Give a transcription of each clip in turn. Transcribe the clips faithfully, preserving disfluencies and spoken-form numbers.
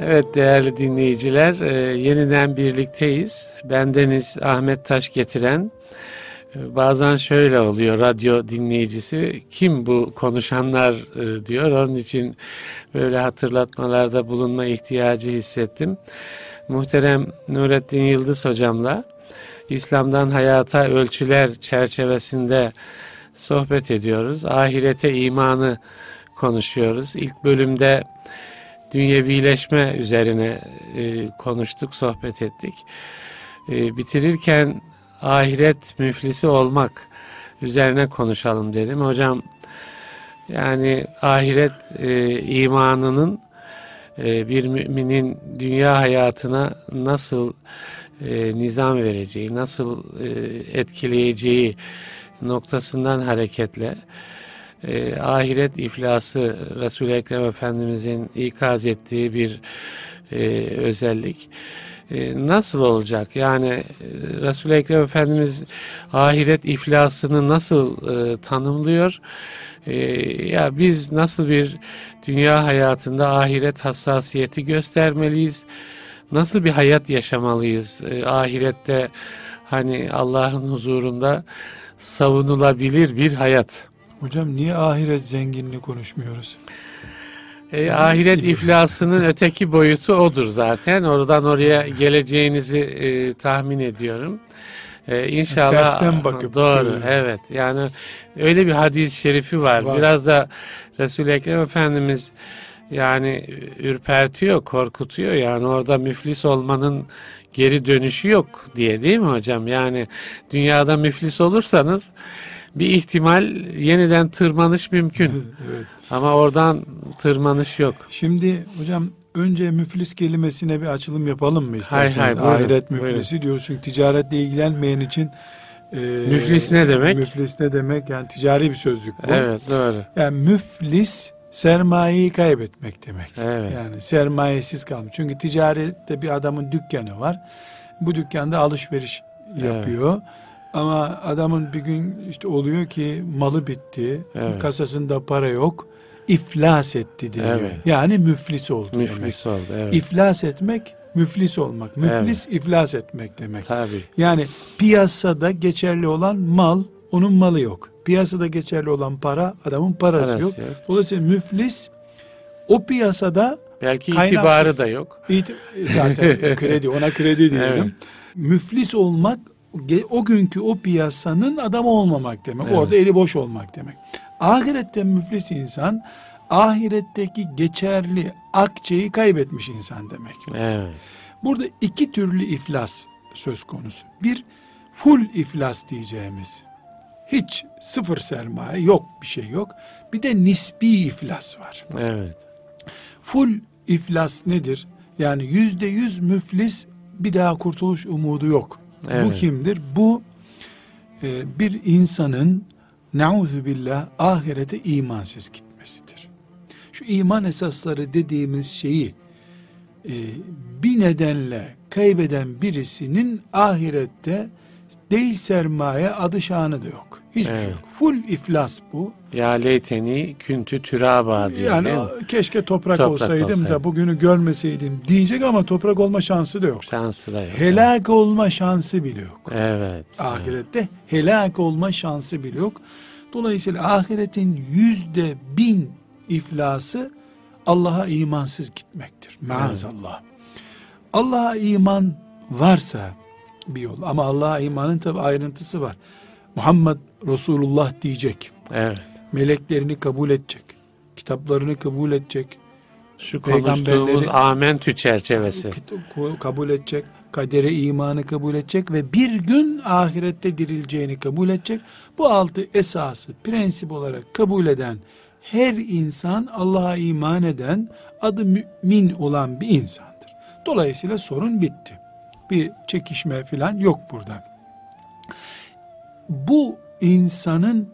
Evet değerli dinleyiciler, e, yeniden birlikteyiz. Bendeniz Ahmet Taşgetiren. E, bazen şöyle oluyor radyo dinleyicisi, kim bu konuşanlar e, diyor. Onun için böyle hatırlatmalarda bulunma ihtiyacı hissettim. Muhterem Nureddin Yıldız hocamla İslam'dan Hayata Ölçüler çerçevesinde sohbet ediyoruz. Ahirete imanı konuşuyoruz. İlk bölümde dünyevileşme üzerine e, konuştuk, sohbet ettik. E, bitirirken ahiret müflisi olmak üzerine konuşalım dedim. Hocam yani ahiret e, imanının e, bir müminin dünya hayatına nasıl e, nizam vereceği, nasıl e, etkileyeceği noktasından hareketle E, ahiret iflası Resul-i Ekrem Efendimizin ikaz ettiği bir e, özellik e, nasıl olacak? Yani Resul-i Ekrem Efendimiz ahiret iflasını nasıl e, tanımlıyor? E, ya biz nasıl bir dünya hayatında ahiret hassasiyeti göstermeliyiz? Nasıl bir hayat yaşamalıyız? E, ahirette hani Allah'ın huzurunda savunulabilir bir hayat. Hocam niye ahiret zenginliği konuşmuyoruz? E, yani ahiret iyi. İflasının öteki boyutu odur zaten. Oradan oraya geleceğinizi e, tahmin ediyorum. E, inşallah tersten bakıp doğru. Öyle. Evet. Yani öyle bir hadis-i şerifi var. var. Biraz da Resul-i Ekrem Efendimiz yani ürpertiyor, korkutuyor. Yani orada müflis olmanın geri dönüşü yok diye, değil mi hocam? Yani dünyada müflis olursanız bir ihtimal yeniden tırmanış mümkün. Evet. Ama oradan tırmanış yok. Şimdi hocam önce müflis kelimesine bir açılım yapalım mı isterseniz? Hay hay, buyurun, ahiret müflisi buyurun. Diyoruz çünkü ticaretle ilgilenmeyen için e, müflis ne demek? Müflis ne demek? Yani ticari bir sözlük bu. Evet doğru. Yani müflis sermayeyi kaybetmek demek. Evet. Yani sermayesiz kalmış. Çünkü ticarette bir adamın dükkanı var. Bu dükkanda alışveriş yapıyor. Evet. Ama adamın bir gün işte oluyor ki malı bitti, evet. kasasında para yok, iflas etti deniyor. Evet. Yani müflis oldu. Müflis demek. Oldu, evet. İflas etmek, müflis olmak. Müflis, evet. iflas etmek demek. Tabii. Yani piyasada geçerli olan mal, onun malı yok. Piyasada geçerli olan para, adamın parası, parası yok. yok. Dolayısıyla müflis, o piyasada belki itibarı kaynaksız, da yok. It, zaten kredi, ona kredi diyelim. Evet. Müflis olmak, o günkü o piyasanın adamı olmamak demek. Evet. Orada eli boş olmak demek. Ahirette müflis insan, ahiretteki geçerli akçeyi kaybetmiş insan demek. Evet. Burada iki türlü iflas söz konusu. Bir, full iflas diyeceğimiz. Hiç sıfır sermaye yok, bir şey yok. Bir de nisbi iflas var. Evet. Full iflas nedir? Yani yüzde yüz müflis, bir daha kurtuluş umudu yok. Evet. Bu kimdir? Bu e, bir insanın neuzübillah ahirete imansız gitmesidir. Şu iman esasları dediğimiz şeyi e, bir nedenle kaybeden birisinin ahirette değil sermaye adı şanı da yok. Hiçbir evet. şey yok. Full iflas bu. Ya leyteni küntü türaba diyor. Yani keşke toprak, toprak olsaydım, olsaydım da bugünü görmeseydim diyecek ama toprak olma şansı da yok. Şansı da yok. Helak evet. olma şansı bile yok. Evet. Ahirette evet. helak olma şansı bile yok. Dolayısıyla ahiretin yüzde bin iflası Allah'a imansız gitmektir. Maazallah. Evet. Allah'a iman varsa bir yol. Ama Allah'a imanın tabi ayrıntısı var. Muhammed Resulullah diyecek. Evet. Meleklerini kabul edecek. Kitaplarını kabul edecek. Şu konuştuğumuz amentü çerçevesi. Kabul edecek. Kadere imanı kabul edecek ve bir gün ahirette dirileceğini kabul edecek. Bu altı esası prensip olarak kabul eden her insan, Allah'a iman eden, adı mümin olan bir insandır. Dolayısıyla sorun bitti. Bir çekişme filan yok burada. Bu insanın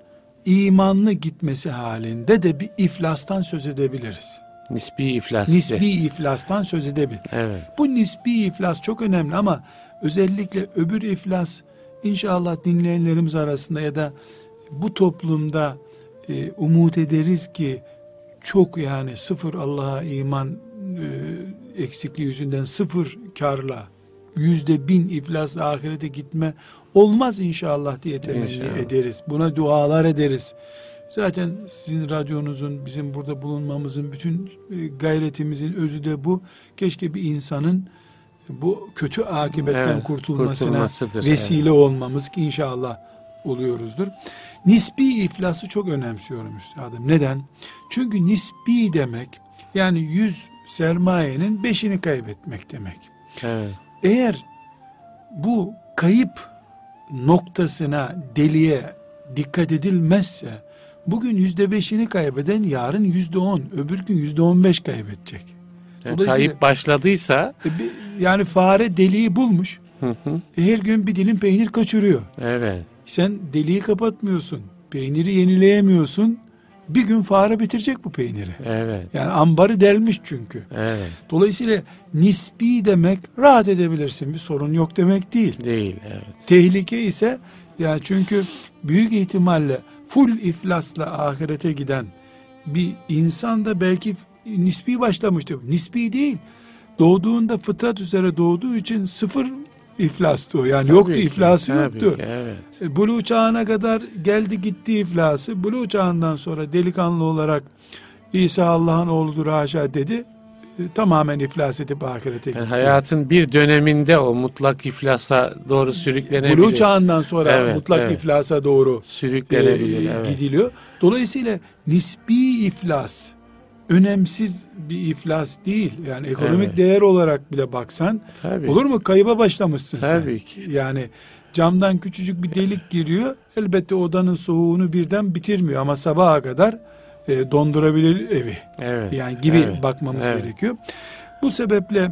imanlı gitmesi halinde de bir iflastan söz edebiliriz. Nisbi iflas. Nisbi iflastan söz edebiliriz. Evet. Bu nisbi iflas çok önemli ama özellikle öbür iflas inşallah dinleyenlerimiz arasında ya da bu toplumda e, umut ederiz ki çok yani sıfır Allah'a iman e, eksikliği yüzünden sıfır karla yüzde bin iflasla ahirete gitme olmaz inşallah diye temenni inşallah. ederiz. Buna dualar ederiz. Zaten sizin radyonuzun, bizim burada bulunmamızın, bütün gayretimizin özü de bu. Keşke bir insanın bu kötü akibetten evet, kurtulmasına vesile evet. olmamız ki inşallah oluyoruzdur. Nisbi iflası çok önemsiyorum üstadım. Neden? Çünkü nisbi demek yani yüz sermayenin beşini kaybetmek demek. Evet. Eğer bu kayıp noktasına, deliğe dikkat edilmezse bugün yüzde beşini kaybeden yarın yüzde on, öbür gün yüzde on beş kaybedecek. Yani kayıp başladıysa e, bir, yani fare deliği bulmuş. Hı hı. Her gün bir dilim peynir kaçırıyor. Evet. Sen deliği kapatmıyorsun, peyniri yenileyemiyorsun. Bir gün fare bitirecek bu peyniri. Evet. Yani ambarı delmiş çünkü. Evet. Dolayısıyla nisbi demek rahat edebilirsin, bir sorun yok demek değil. Değil. Evet. Tehlike ise yani çünkü büyük ihtimalle full iflasla ahirete giden bir insan da belki nisbi başlamıştı. Nisbi değil. Doğduğunda fıtrat üzere doğduğu için sıfır iflastı o. Yani tabii yoktu ki, iflası yoktu. Ki, evet. Buluğ çağına kadar geldi gitti iflası. Buluğ çağından sonra delikanlı olarak İsa Allah'ın oğludur haşa dedi. Tamamen iflas edip ahirete gitti. Yani hayatın bir döneminde o mutlak iflasa doğru sürüklenebilir. Buluğ çağından sonra evet, mutlak evet. iflasa doğru sürüklenebilir, e, gidiliyor. Evet. Dolayısıyla nisbi iflas önemsiz bir iflas değil. Yani ekonomik evet. değer olarak bile baksan tabii. olur mu? Kayıba başlamışsın tabii sen. Ki. Yani camdan küçücük bir delik giriyor. Elbette odanın soğuğunu birden bitirmiyor ama sabaha kadar e, dondurabilir evi. Evet. Yani gibi evet. bakmamız evet. gerekiyor. Bu sebeple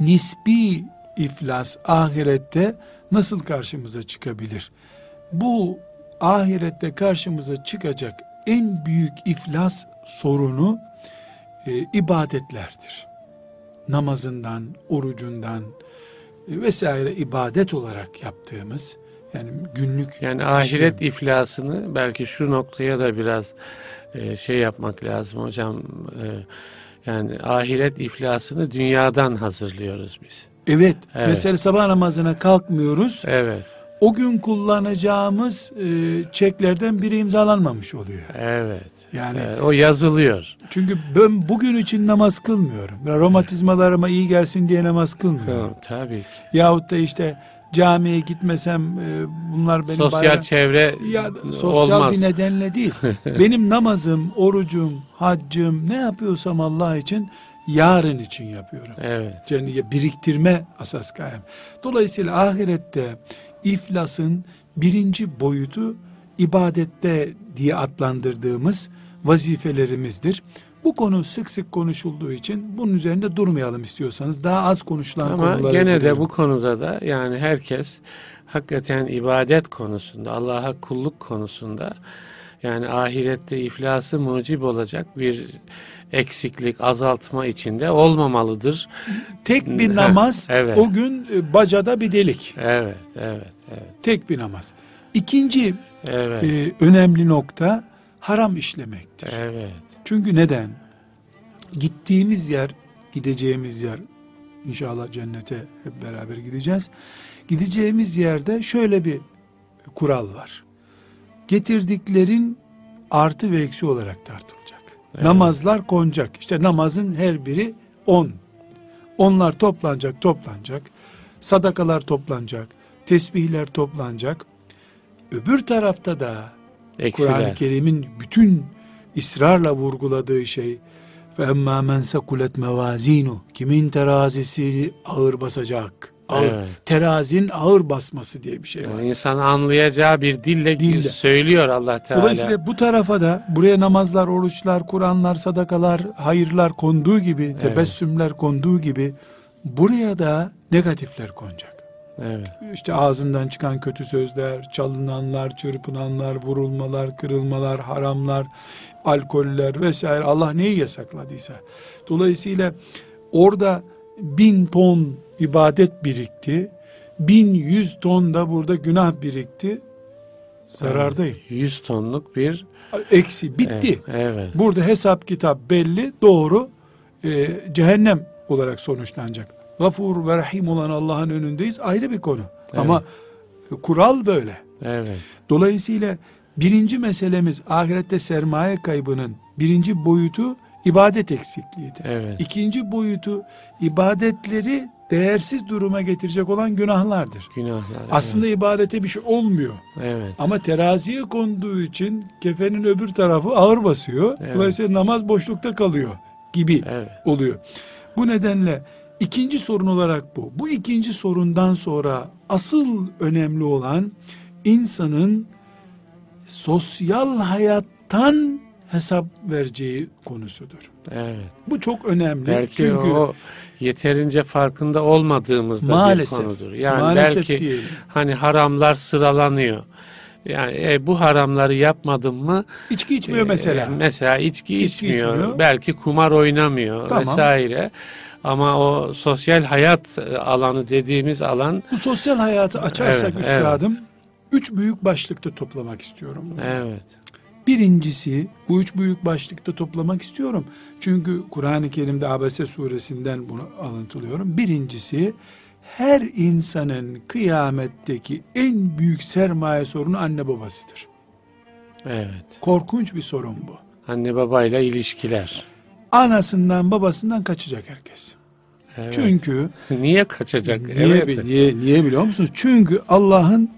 nisbi iflas ahirette nasıl karşımıza çıkabilir? Bu ahirette karşımıza çıkacak en büyük iflas sorunu e, ibadetlerdir. Namazından, orucundan e, vesaire ibadet olarak yaptığımız yani günlük. Yani ahiret şey, iflasını belki şu noktaya da biraz e, şey yapmak lazım hocam. E, yani ahiret iflasını dünyadan hazırlıyoruz biz. Evet. evet. Mesela sabah namazına kalkmıyoruz. Evet. O gün kullanacağımız e, çeklerden biri imzalanmamış oluyor. Evet. Yani evet, o yazılıyor. Çünkü ben bugün için namaz kılmıyorum. Ben romatizmalarıma iyi gelsin diye namaz kılmıyorum. Tabii ki. Yahut da işte camiye gitmesem e, bunlar benim sosyal bayram, çevre ya, sosyal olmaz. Bir nedenle değil. Benim namazım, orucum, haccım ne yapıyorsam Allah için yarın için yapıyorum. Evet. Yani biriktirme asas gayem. Dolayısıyla ahirette İflasın birinci boyutu ibadette diye adlandırdığımız vazifelerimizdir. Bu konu sık sık konuşulduğu için bunun üzerinde durmayalım istiyorsanız. Daha az konuşulan ama konulara gelelim. Ama gene de bu konuda da yani herkes hakikaten ibadet konusunda, Allah'a kulluk konusunda yani ahirette iflası mucib olacak bir eksiklik, azaltma içinde olmamalıdır. Tek bir namaz evet. o gün bacada bir delik. Evet, evet, evet. Tek bir namaz. İkinci evet. e, önemli nokta haram işlemektir. Evet. Çünkü neden? Gittiğimiz yer, gideceğimiz yer, inşallah cennete hep beraber gideceğiz. Gideceğimiz yerde şöyle bir kural var. Getirdiklerin artı ve eksi olarak tartılacak. Evet. Namazlar konacak. İşte namazın her biri on. Onlar toplanacak, toplanacak. Sadakalar toplanacak. Tesbihler toplanacak. Öbür tarafta da Kur'an-ı Kerim'in bütün ısrarla vurguladığı şey فَاَمَّا مَنْ سَكُلَتْ مَوَازِينُ kimin terazisi ağır basacak. Ağır, evet. Terazinin ağır basması diye bir şey var. Yani insan anlayacağı bir dille, dille söylüyor Allah Teala. Dolayısıyla bu tarafa da buraya namazlar, oruçlar, Kur'anlar, sadakalar, hayırlar konduğu gibi, evet. tebessümler konduğu gibi buraya da negatifler konacak. Evet. İşte ağzından çıkan kötü sözler, çalınanlar, çırpınanlar, vurulmalar, kırılmalar, haramlar, alkoller vesaire. Allah neyi yasakladıysa. Dolayısıyla orada bin ton ibadet birikti. bin yüz ton da burada günah birikti. Zarardayım. yüz tonluk bir eksi bitti. Evet. Burada hesap kitap belli, doğru. Ee, cehennem olarak sonuçlanacak. Gafur ve Rahim olan Allah'ın önündeyiz, ayrı bir konu. Evet. Ama kural böyle. Evet. Dolayısıyla birinci meselemiz ahirette sermaye kaybının birinci boyutu ibadet eksikliğiydi. Evet. İkinci boyutu ibadetleri değersiz duruma getirecek olan günahlardır. Günahlar. Aslında evet. ibadete bir şey olmuyor. Evet. Ama teraziye konduğu için kefenin öbür tarafı ağır basıyor. Evet. Dolayısıyla namaz boşlukta kalıyor gibi evet. oluyor. Bu nedenle ikinci sorun olarak bu. Bu ikinci sorundan sonra asıl önemli olan insanın sosyal hayattan hesap vereceği konusudur. Evet. Bu çok önemli. Belki çünkü o yeterince farkında olmadığımızda maalesef, bir konudur. Yani maalesef belki diyelim. Hani haramlar sıralanıyor. Yani e, bu haramları yapmadım mı? İçki içmiyor mesela. E, mesela içki, içki içmiyor. içmiyor. Belki kumar oynamıyor tamam. vesaire. Ama o sosyal hayat alanı dediğimiz alan. Bu sosyal hayatı açarsak evet, üstadım. Evet. Üç büyük başlıkta toplamak istiyorum. Bunu. Evet. Birincisi bu üç büyük başlıkta toplamak istiyorum. Çünkü Kur'an-ı Kerim'de Abese suresinden bunu alıntılıyorum. Birincisi her insanın kıyametteki en büyük sermaye sorunu anne babasıdır. Evet. Korkunç bir sorun bu. Anne babayla ilişkiler. Anasından babasından kaçacak herkes. Evet. Çünkü niye kaçacak? Niye, evet. niye, niye biliyor musunuz? Çünkü Allah'ın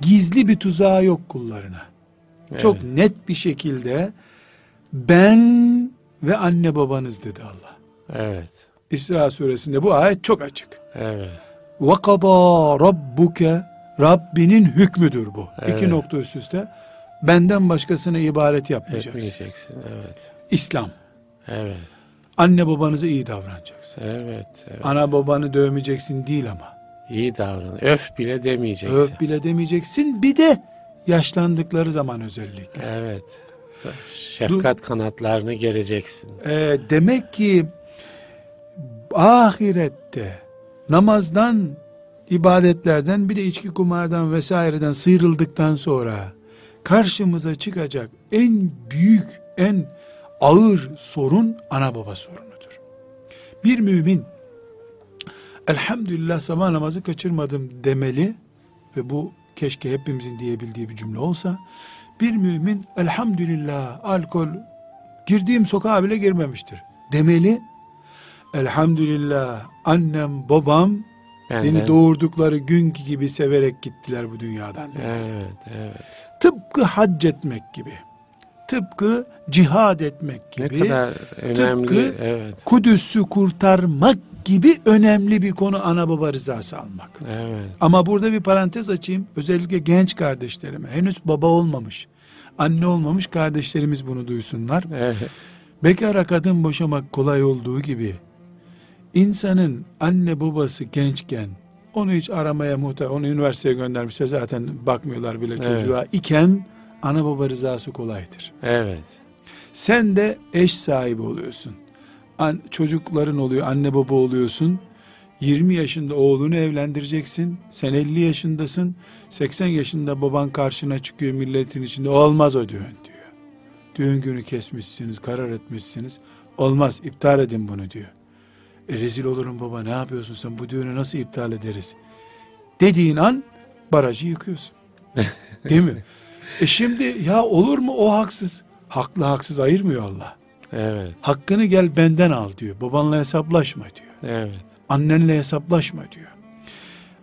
gizli bir tuzağı yok kullarına. Evet. Çok net bir şekilde ben ve anne babanız dedi Allah. Evet. İsra suresinde bu ayet çok açık. Evet. Ve kadâ rabbuke, Rabbinin hükmüdür bu. Evet. İki nokta üst üste. Benden başkasına ibaret yapmayacaksınız. Evet. İslam. Evet. Anne babanıza iyi davranacaksınız. Evet, evet. Ana babanı dövmeyeceksin değil ama. İyi davran. Öf bile demeyeceksin. Öf bile demeyeceksin. Bir de yaşlandıkları zaman özellikle. Evet. Şefkat du kanatlarını gereceksin. E, demek ki ahirette namazdan, ibadetlerden, bir de içki, kumardan vesaireden sıyrıldıktan sonra karşımıza çıkacak en büyük, en ağır sorun ana baba sorunudur. Bir mümin elhamdülillah sabah namazı kaçırmadım demeli ve bu keşke hepimizin diyebildiği bir cümle olsa. Bir mümin elhamdülillah alkol girdiğim sokağa bile girmemiştir demeli. Elhamdülillah annem babam ben beni de. doğurdukları günkü gibi severek gittiler bu dünyadan demeli. Evet, evet. Tıpkı hac etmek gibi, tıpkı cihad etmek gibi, ne kadar önemli, tıpkı evet. Kudüs'ü kurtarmak gibi önemli bir konu ana baba rızası almak. Evet. Ama burada bir parantez açayım. Özellikle genç kardeşlerime, henüz baba olmamış, anne olmamış kardeşlerimiz bunu duysunlar. Evet. Bekara kadın boşamak kolay olduğu gibi, insanın anne babası gençken onu hiç aramaya muhtaç, onu üniversiteye göndermişler zaten bakmıyorlar bile çocuğa evet. iken ana baba rızası kolaydır. Evet. Sen de eş sahibi oluyorsun. An, çocukların oluyor, anne baba oluyorsun. yirmi yaşında oğlunu evlendireceksin. Sen elli yaşındasın. seksen yaşında baban karşına çıkıyor milletin içinde. Olmaz o düğün diyor. Düğün günü kesmişsiniz, karar etmişsiniz. Olmaz, iptal edin bunu diyor. E rezil olurum baba, ne yapıyorsun sen? Bu düğünü nasıl iptal ederiz? Dediğin an barajı yıkıyorsun. Değil mi? E şimdi ya olur mu o haksız? Haklı haksız ayırmıyor Allah. Evet. Hakkını gel benden al diyor. Babanla hesaplaşma diyor. Evet. Annenle hesaplaşma diyor.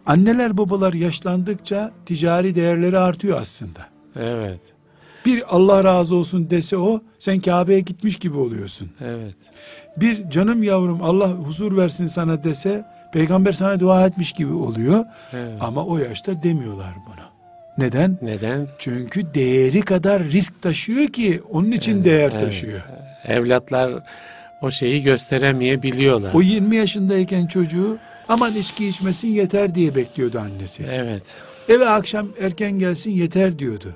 Anneler babalar yaşlandıkça ticari değerleri artıyor aslında. Evet. Bir Allah razı olsun dese o, sen Kabe'ye gitmiş gibi oluyorsun. Evet. Bir canım yavrum Allah huzur versin sana dese, peygamber sana dua etmiş gibi oluyor. Evet. Ama o yaşta demiyorlar bunu. Neden? Neden? Çünkü değeri kadar risk taşıyor ki onun için evet, değer evet. taşıyor. Evlatlar o şeyi gösteremeyebiliyorlar. O yirmi yaşındayken çocuğu aman içki içmesin yeter diye bekliyordu annesi. Evet. Eve akşam erken gelsin yeter diyordu.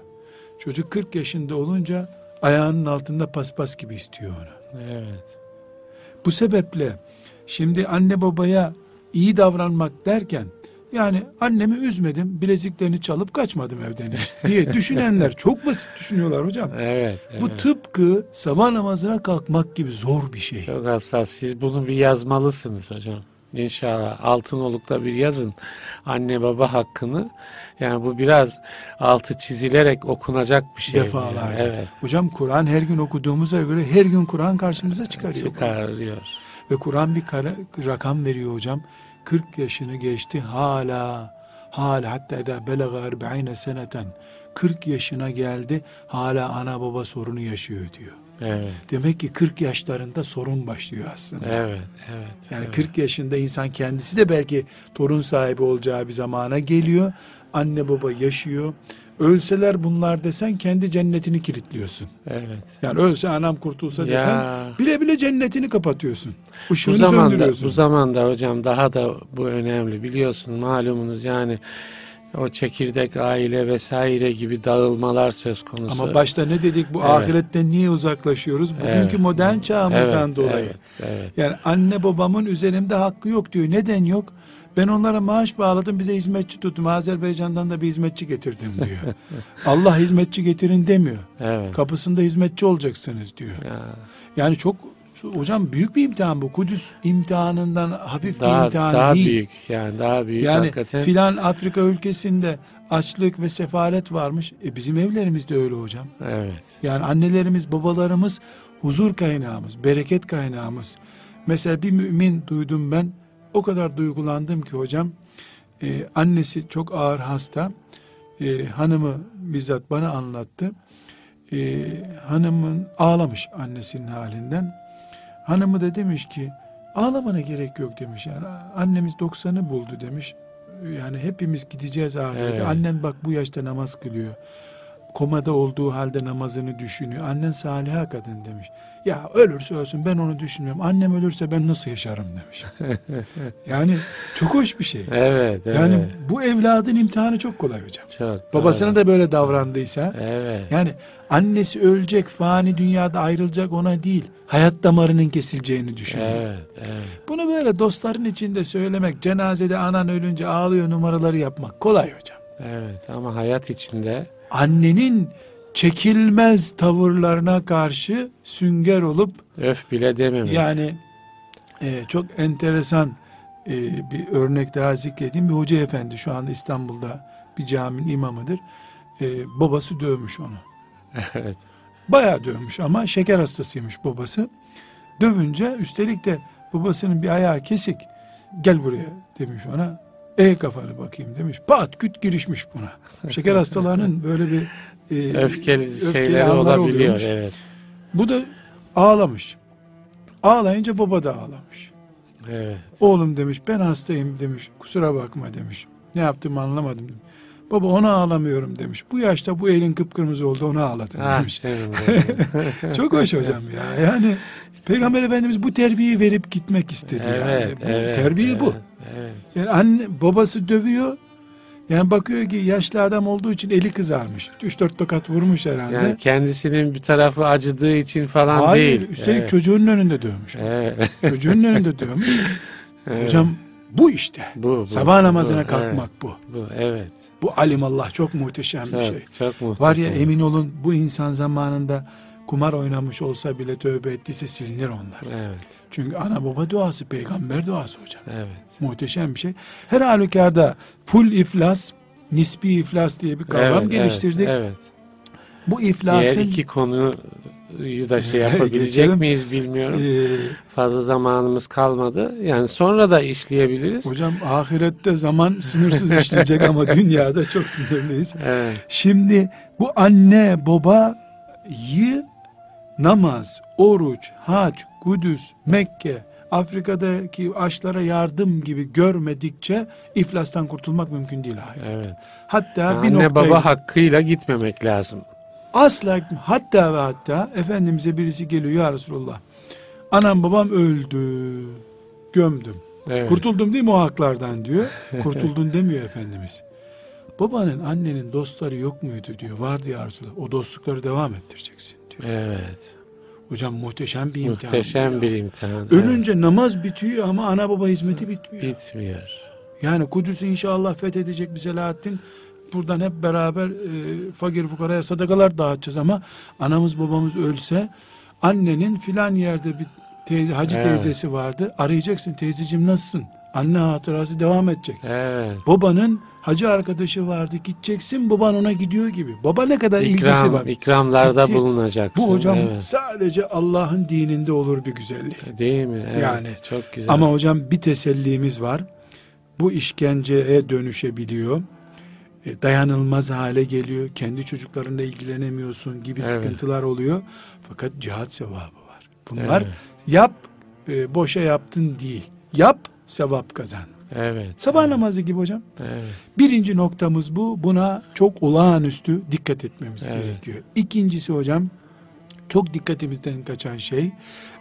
Çocuk kırk yaşında olunca ayağının altında paspas gibi istiyor onu. Evet. Bu sebeple şimdi anne babaya iyi davranmak derken Yani annemi üzmedim, bileziklerini çalıp kaçmadım evden diye düşünenler çok basit düşünüyorlar hocam. Evet, evet. Bu tıpkı sabah namazına kalkmak gibi zor bir şey. Çok hassas. Siz bunu bir yazmalısınız hocam. İnşallah Altınoluk'ta bir yazın anne baba hakkını. Yani bu biraz altı çizilerek okunacak bir şey. Defalarca. Yani, evet. Hocam Kur'an her gün okuduğumuza göre her gün Kur'an karşımıza çıkarıyor. Çıkarıyor. Ve Kur'an bir kara, rakam veriyor hocam. kırk yaşını geçti hala hala hatta eda belaga erba'ine seneten kırk yaşına geldi hala ana baba sorunu yaşıyor diyor. Evet. Demek ki kırk yaşlarında sorun başlıyor aslında. Evet, evet. Yani evet. kırk yaşında insan kendisi de belki torun sahibi olacağı bir zamana geliyor. Anne baba yaşıyor. Ölseler bunlar desen kendi cennetini kilitliyorsun. Evet. Yani ölse anam kurtulsa ya. desen bile bile cennetini kapatıyorsun. Işığını bu zamanda, söndürüyorsun. Bu zamanda hocam daha da bu önemli biliyorsun malumunuz yani. O çekirdek aile vesaire gibi dağılmalar söz konusu. Ama başta ne dedik? Bu evet. ahiretten niye uzaklaşıyoruz? Bugünkü evet. modern çağımızdan evet, dolayı. Evet, evet. Yani anne babamın üzerimde hakkı yok diyor. Neden yok? Ben onlara maaş bağladım, bize hizmetçi tuttum. Azerbaycan'dan da bir hizmetçi getirdim diyor. Allah hizmetçi getirin demiyor. Evet. Kapısında hizmetçi olacaksınız diyor. Ya. Yani çok hocam büyük bir imtihan bu. Kudüs imtihanından hafif daha, bir imtihan daha değil. Daha büyük yani daha büyük. Yani hakikaten. Filan Afrika ülkesinde açlık ve sefalet varmış. E bizim evlerimiz de öyle hocam. Evet. Yani annelerimiz, babalarımız huzur kaynağımız, bereket kaynağımız. Mesela bir mümin duydum ben. O kadar duygulandım ki hocam. E, annesi çok ağır hasta. E, hanımı bizzat bana anlattı. E, hanımın ağlamış annesinin halinden. Hanımı da demiş ki ağlamana gerek yok demiş yani annemiz doksanı buldu demiş yani hepimiz gideceğiz ahirete evet. annen bak bu yaşta namaz kılıyor komada olduğu halde namazını düşünüyor annen saliha kadın demiş ya ölürse ölsün ben onu düşünmüyorum annem ölürse ben nasıl yaşarım demiş yani çok hoş bir şey evet, evet. yani bu evladın imtihanı çok kolay hocam çok, babasına evet. da böyle davrandıysa evet. yani annesi ölecek fani dünyada ayrılacak ona değil hayat damarının kesileceğini düşünüyor evet, evet. bunu böyle dostların içinde söylemek cenazede anan ölünce ağlıyor numaraları yapmak kolay hocam evet ama hayat içinde annenin çekilmez tavırlarına karşı sünger olup öf bile dememek. Yani e, çok enteresan e, bir örnek daha zikredeyim. Bir hoca efendi şu anda İstanbul'da bir caminin imamıdır. E, babası dövmüş onu. Evet. Bayağı dövmüş ama şeker hastasıymış babası. Dövünce üstelik de babasının bir ayağı kesik. Gel buraya demiş ona. E kafanı bakayım demiş. Pat küt girişmiş buna. Şeker hastalarının böyle bir e, öfkeli, öfkeli şeyleri olabiliyor. Oluyormuş. Evet. Bu da ağlamış. Ağlayınca baba da ağlamış. Evet. Oğlum demiş ben hastayım demiş. Kusura bakma demiş. Ne yaptığımı anlamadım demiş. Baba ona ağlamıyorum demiş. Bu yaşta bu elin kıpkırmızı oldu ona ağladın ha, demiş. Çok hoş hocam ya. Yani Peygamber Efendimiz bu terbiyeyi verip gitmek istedi. Evet, yani. Bu, evet, terbiye evet. bu. Evet. Yani anne babası dövüyor. Yani bakıyor ki yaşlı adam olduğu için eli kızarmış. üç dört tokat vurmuş herhalde. Yani kendisinin bir tarafı acıdığı için falan hayır, değil. Hayır. Üstelik evet. çocuğunun önünde dövmüş. Evet. Çocuğunun önünde dövmüş. Evet. Hocam bu işte. Bu, bu, Sabah namazına bu, kalkmak evet. bu. Bu evet. Bu alimallah çok muhteşem çok, bir şey. Çok muhteşem. Var ya emin olun bu insan zamanında kumar oynamış olsa bile tövbe ettiyse silinir onlar. Evet. Çünkü ana baba duası, peygamber duası hocam. Evet. Muhteşem bir şey. Her halükarda full iflas, nispi iflas diye bir kavram evet, geliştirdik. Evet, evet. Bu iflasın... Diğer iki konuyu da şey yapabilecek geçelim. Miyiz bilmiyorum. Ee, Fazla zamanımız kalmadı. Yani sonra da işleyebiliriz. Hocam ahirette zaman sınırsız işleyecek ama dünyada çok sınırlıyız. Evet. Şimdi bu anne babayı namaz, oruç, hac, Kudüs, Mekke, Afrika'daki açlara yardım gibi görmedikçe iflastan kurtulmak mümkün değil. Evet. Hatta anne bir noktaya, baba hakkıyla gitmemek lazım. Asla hatta ve hatta Efendimiz'e birisi geliyor ya Resulullah. Anam babam öldü, gömdüm. Evet. Kurtuldum değil mi o haklardan diyor. Kurtuldun demiyor Efendimiz. Babanın, annenin dostları yok muydu diyor. Vardı ya Resulullah. O dostlukları devam ettireceksin. Evet. Hocam muhteşem bir imtihan. Muhteşem bir imtihan. Ölünce evet. namaz bitiyor ama ana baba hizmeti bitmiyor. Bitmiyor. Yani Kudüs'ü inşallah fethedecek bir Selahattin. Buradan hep beraber e, fakir fukaraya sadakalar dağıtacağız ama anamız babamız ölse annenin filan yerde bir teyze, hacı evet. teyzesi vardı. Arayacaksın, teyzeciğim nasılsın? Anne hatırası devam edecek. Evet. Babanın hacı arkadaşı vardı, gideceksin, baban ona gidiyor gibi. Baba ne kadar İkram, ilgisi var. İkramlarda Gitti. bulunacaksın. Bu hocam evet. sadece Allah'ın dininde olur bir güzellik. Değil mi? Evet, yani çok güzel. Ama hocam bir tesellimiz var. Bu işkenceye dönüşebiliyor. Dayanılmaz hale geliyor. Kendi çocuklarınla ilgilenemiyorsun gibi evet. sıkıntılar oluyor. Fakat cihat sevabı var. Bunlar evet. yap, boşa yaptın değil. Yap, sevap kazan. Evet. Sabah evet. namazı gibi hocam. Evet. Birinci noktamız bu. Buna çok olağanüstü dikkat etmemiz evet. gerekiyor. İkincisi hocam, çok dikkatimizden kaçan şey,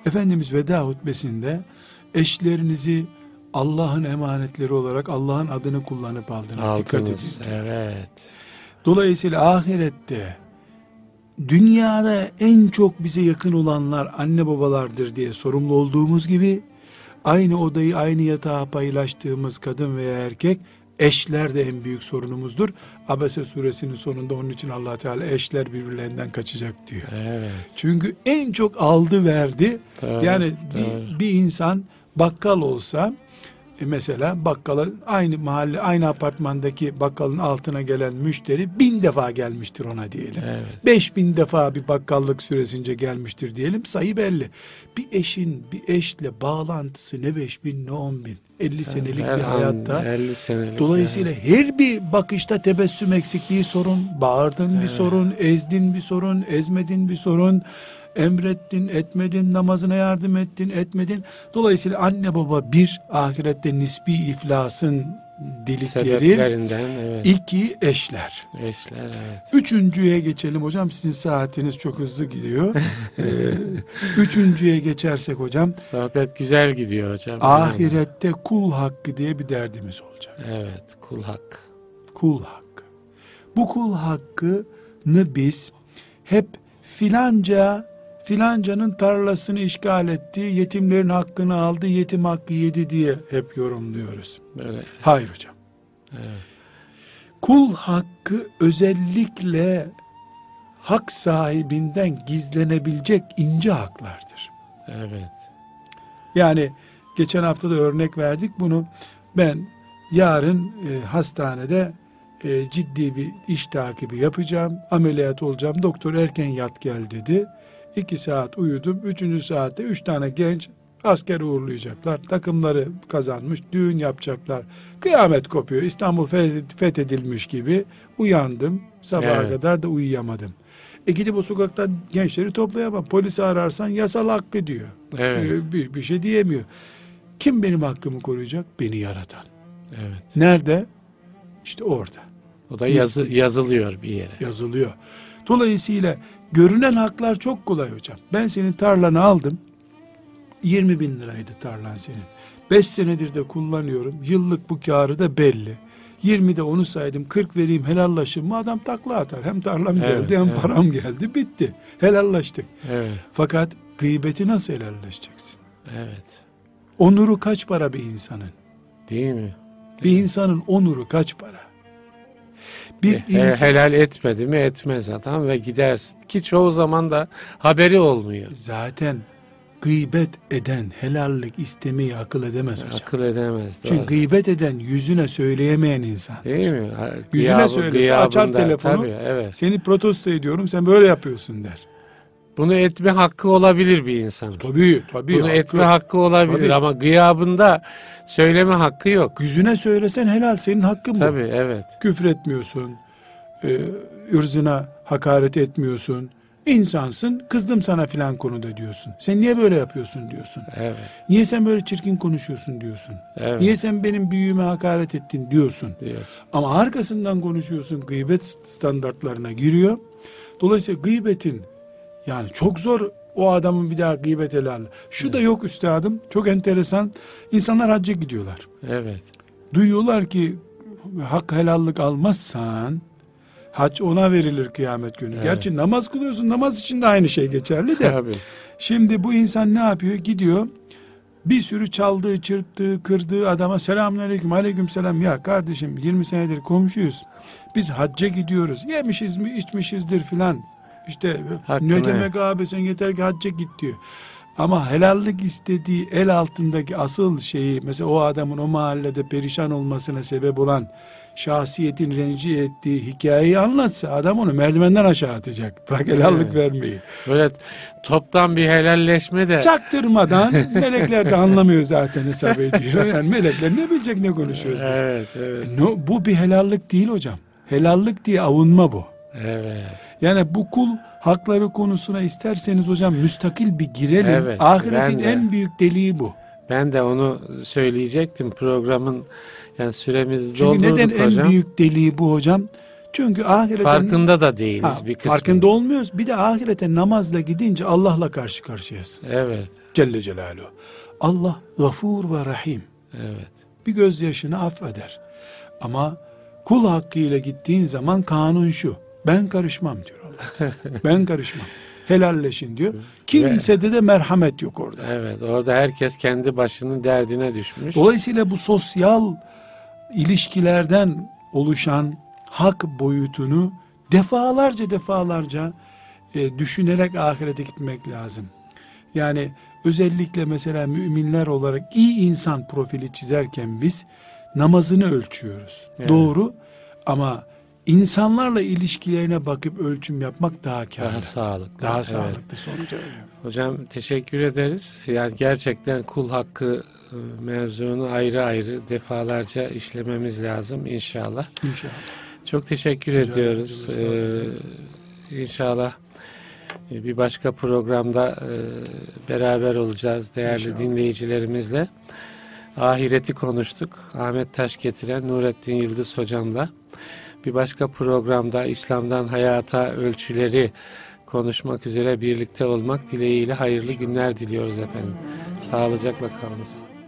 Efendimiz veda hutbesinde eşlerinizi Allah'ın emanetleri olarak Allah'ın adını kullanıp aldınız. Aldınız. Dikkat edin. Evet. Dolayısıyla ahirette dünyada en çok bize yakın olanlar anne babalardır diye sorumlu olduğumuz gibi, aynı odayı aynı yatağa paylaştığımız kadın veya erkek, eşler de en büyük sorunumuzdur. Abese suresinin sonunda onun için Allah Teala eşler birbirlerinden kaçacak diyor. Evet. Çünkü en çok aldı verdi. Evet, yani evet. Bir, bir insan bakkal olsa mesela, bakkala aynı mahalle, aynı apartmandaki bakkalın altına gelen müşteri bin defa gelmiştir ona diyelim. Evet. Beş bin defa bir bakkallık süresince gelmiştir diyelim. Sayı belli. Bir eşin, bir eşle bağlantısı ne beş bin ne on bin. elli yani senelik bir hayatta. Senelik dolayısıyla yani. Her bir bakışta tebessüm eksikliği sorun. Bağırdın evet. bir sorun, ezdin bir sorun, ezmedin bir sorun. Emrettin, etmedin, namazına yardım ettin, etmedin. Dolayısıyla anne baba bir, ahirette nisbi iflasın delikleri. Evet. İki, eşler. Eşler, evet. Üçüncüye geçelim hocam. Sizin saatiniz çok hızlı gidiyor. ee, üçüncüye geçersek hocam. Sohbet güzel gidiyor hocam. Ahirette kul hakkı diye bir derdimiz olacak. Evet, kul hakkı. Kul hakkı. Bu kul hakkını biz hep filanca filancanın tarlasını işgal etti, yetimlerin hakkını aldı, yetim hakkı yedi diye hep yorumluyoruz. Böyle. Hayır hocam. Evet. Kul hakkı özellikle hak sahibinden gizlenebilecek ince haklardır. Evet. Yani geçen hafta da örnek verdik bunu. Ben yarın e, hastanede e, ciddi bir iş takibi yapacağım, ameliyat olacağım. Doktor erken yat gel dedi. İki saat uyudum. Üçüncü saatte üç tane genç asker uğurlayacaklar. Takımları kazanmış. Düğün yapacaklar. Kıyamet kopuyor. İstanbul fethedilmiş gibi. Uyandım. Sabaha evet. kadar da uyuyamadım. E gidip o sokakta gençleri toplayamam. Polisi ararsan yasal hakkı diyor. Evet. Bir, bir şey diyemiyor. Kim benim hakkımı koruyacak? Beni yaratan. Evet. Nerede? İşte orada. O da yazı, yazılıyor bir yere. Yazılıyor. Dolayısıyla görünen haklar çok kolay hocam. Ben senin tarlanı aldım. yirmi bin liraydı tarlan senin. beş senedir de kullanıyorum. Yıllık bu karı da belli. yirmide onu saydım. kırk vereyim helallaşayım mı? Adam takla atar. Hem tarlam evet, geldi hem evet. param geldi. Bitti. Helallaştık. Evet. Fakat gıybeti nasıl helalleşeceksin? Evet. Onuru kaç para bir insanın? Değil mi? Değil bir mi? insanın onuru kaç para? Bir insan, helal etmedi mi etmez adam ve gidersin ki çoğu zaman da haberi olmuyor. Zaten gıybet eden helallik istemeyi akıl edemez hocam. Akıl edemez. Doğru. Çünkü gıybet eden yüzüne söyleyemeyen insandır. Değil mi? Gıyabı, yüzüne söylese açar telefonu tabii, evet. seni protesto ediyorum sen böyle yapıyorsun der. Bunu etme hakkı olabilir bir insan. Tabii tabii. Bunu hakkı. etme hakkı olabilir tabii. ama gıyabında söyleme hakkı yok. Yüzüne söylesen helal, senin hakkın tabii, bu. Tabii evet. Küfretmiyorsun, e, ırzına hakaret etmiyorsun, insansın, kızdım sana filan konuda diyorsun. Sen niye böyle yapıyorsun diyorsun. Evet. Niye sen böyle çirkin konuşuyorsun diyorsun. Evet. Niye sen benim büyüğüme hakaret ettin diyorsun. Diyorsun. Ama arkasından konuşuyorsun, gıybet standartlarına giriyor. Dolayısıyla gıybetin, yani çok zor o adamın bir daha gıybet helal. Şu evet. da yok üstadım. Çok enteresan. İnsanlar hacca gidiyorlar. Evet. Duyuyorlar ki hak helallik almazsan hac ona verilir kıyamet günü. Evet. Gerçi namaz kılıyorsun. Namaz için de aynı şey geçerli de. Tabii. Şimdi bu insan ne yapıyor? Gidiyor. bir sürü çaldığı, çırptığı, kırdığı adama selamünaleyküm, aleykümselam. Ya kardeşim yirmi senedir komşuyuz. Biz hacca gidiyoruz. Yemişiz mi, içmişizdir filan. İşte hakkını ne demek abi, sen yeter ki hacca git diyor. Ama helallik istediği el altındaki asıl şeyi, mesela o adamın o mahallede perişan olmasına sebep olan şahsiyetin rencide ettiği hikayeyi anlatsa, adam onu merdivenden aşağı atacak. Bırak helallik evet. vermeyi. Böyle toptan bir helalleşme de. Çaktırmadan melekler de anlamıyor zaten, hesap ediyor. Yani melekler ne bilecek ne konuşuyoruz biz. Evet, evet. No, bu bir helallik değil hocam. Helallik diye avunma bu. Evet. Yani bu kul hakları konusuna isterseniz hocam müstakil bir girelim. Evet, ahiretin de en büyük deliği bu. Ben de onu söyleyecektim programın, yani süremiz doldu hocam. Çünkü neden hocam en büyük deliği bu hocam? Çünkü ahirete farkında da değiliz ha, bir kısmı. Farkında olmuyoruz. Bir de ahirete namazla gidince Allah'la karşı karşıyayız. Evet. Celle Celaluhu. Allah Gafur ve Rahim. Evet. Bir gözyaşını affeder. Ama kul hakkıyla gittiğin zaman kanun şu: ben karışmam diyor Allah. Ben karışmam. Helalleşin diyor. Kimsede de merhamet yok orada. Evet, orada herkes kendi başının derdine düşmüş. Dolayısıyla bu sosyal ilişkilerden oluşan hak boyutunu defalarca defalarca e, düşünerek ahirete gitmek lazım. Yani özellikle mesela müminler olarak iyi insan profili çizerken biz namazını ölçüyoruz. Evet. Doğru, ama İnsanlarla ilişkilerine bakıp ölçüm yapmak daha kârlı. Daha sağlıklı. Daha evet. sağlıklı sonuca veriyor. Hocam teşekkür ederiz. Yani gerçekten kul hakkı mevzunu ayrı ayrı defalarca işlememiz lazım inşallah. İnşallah. Çok teşekkür inşallah. ediyoruz. Ee, inşallah bir başka programda beraber olacağız değerli inşallah. dinleyicilerimizle. Ahireti konuştuk. Ahmet Taşgetiren, Nureddin Yıldız hocamla. Bir başka programda İslam'dan Hayata Ölçüleri konuşmak üzere birlikte olmak dileğiyle hayırlı günler diliyoruz efendim. Sağlıcakla kalınız.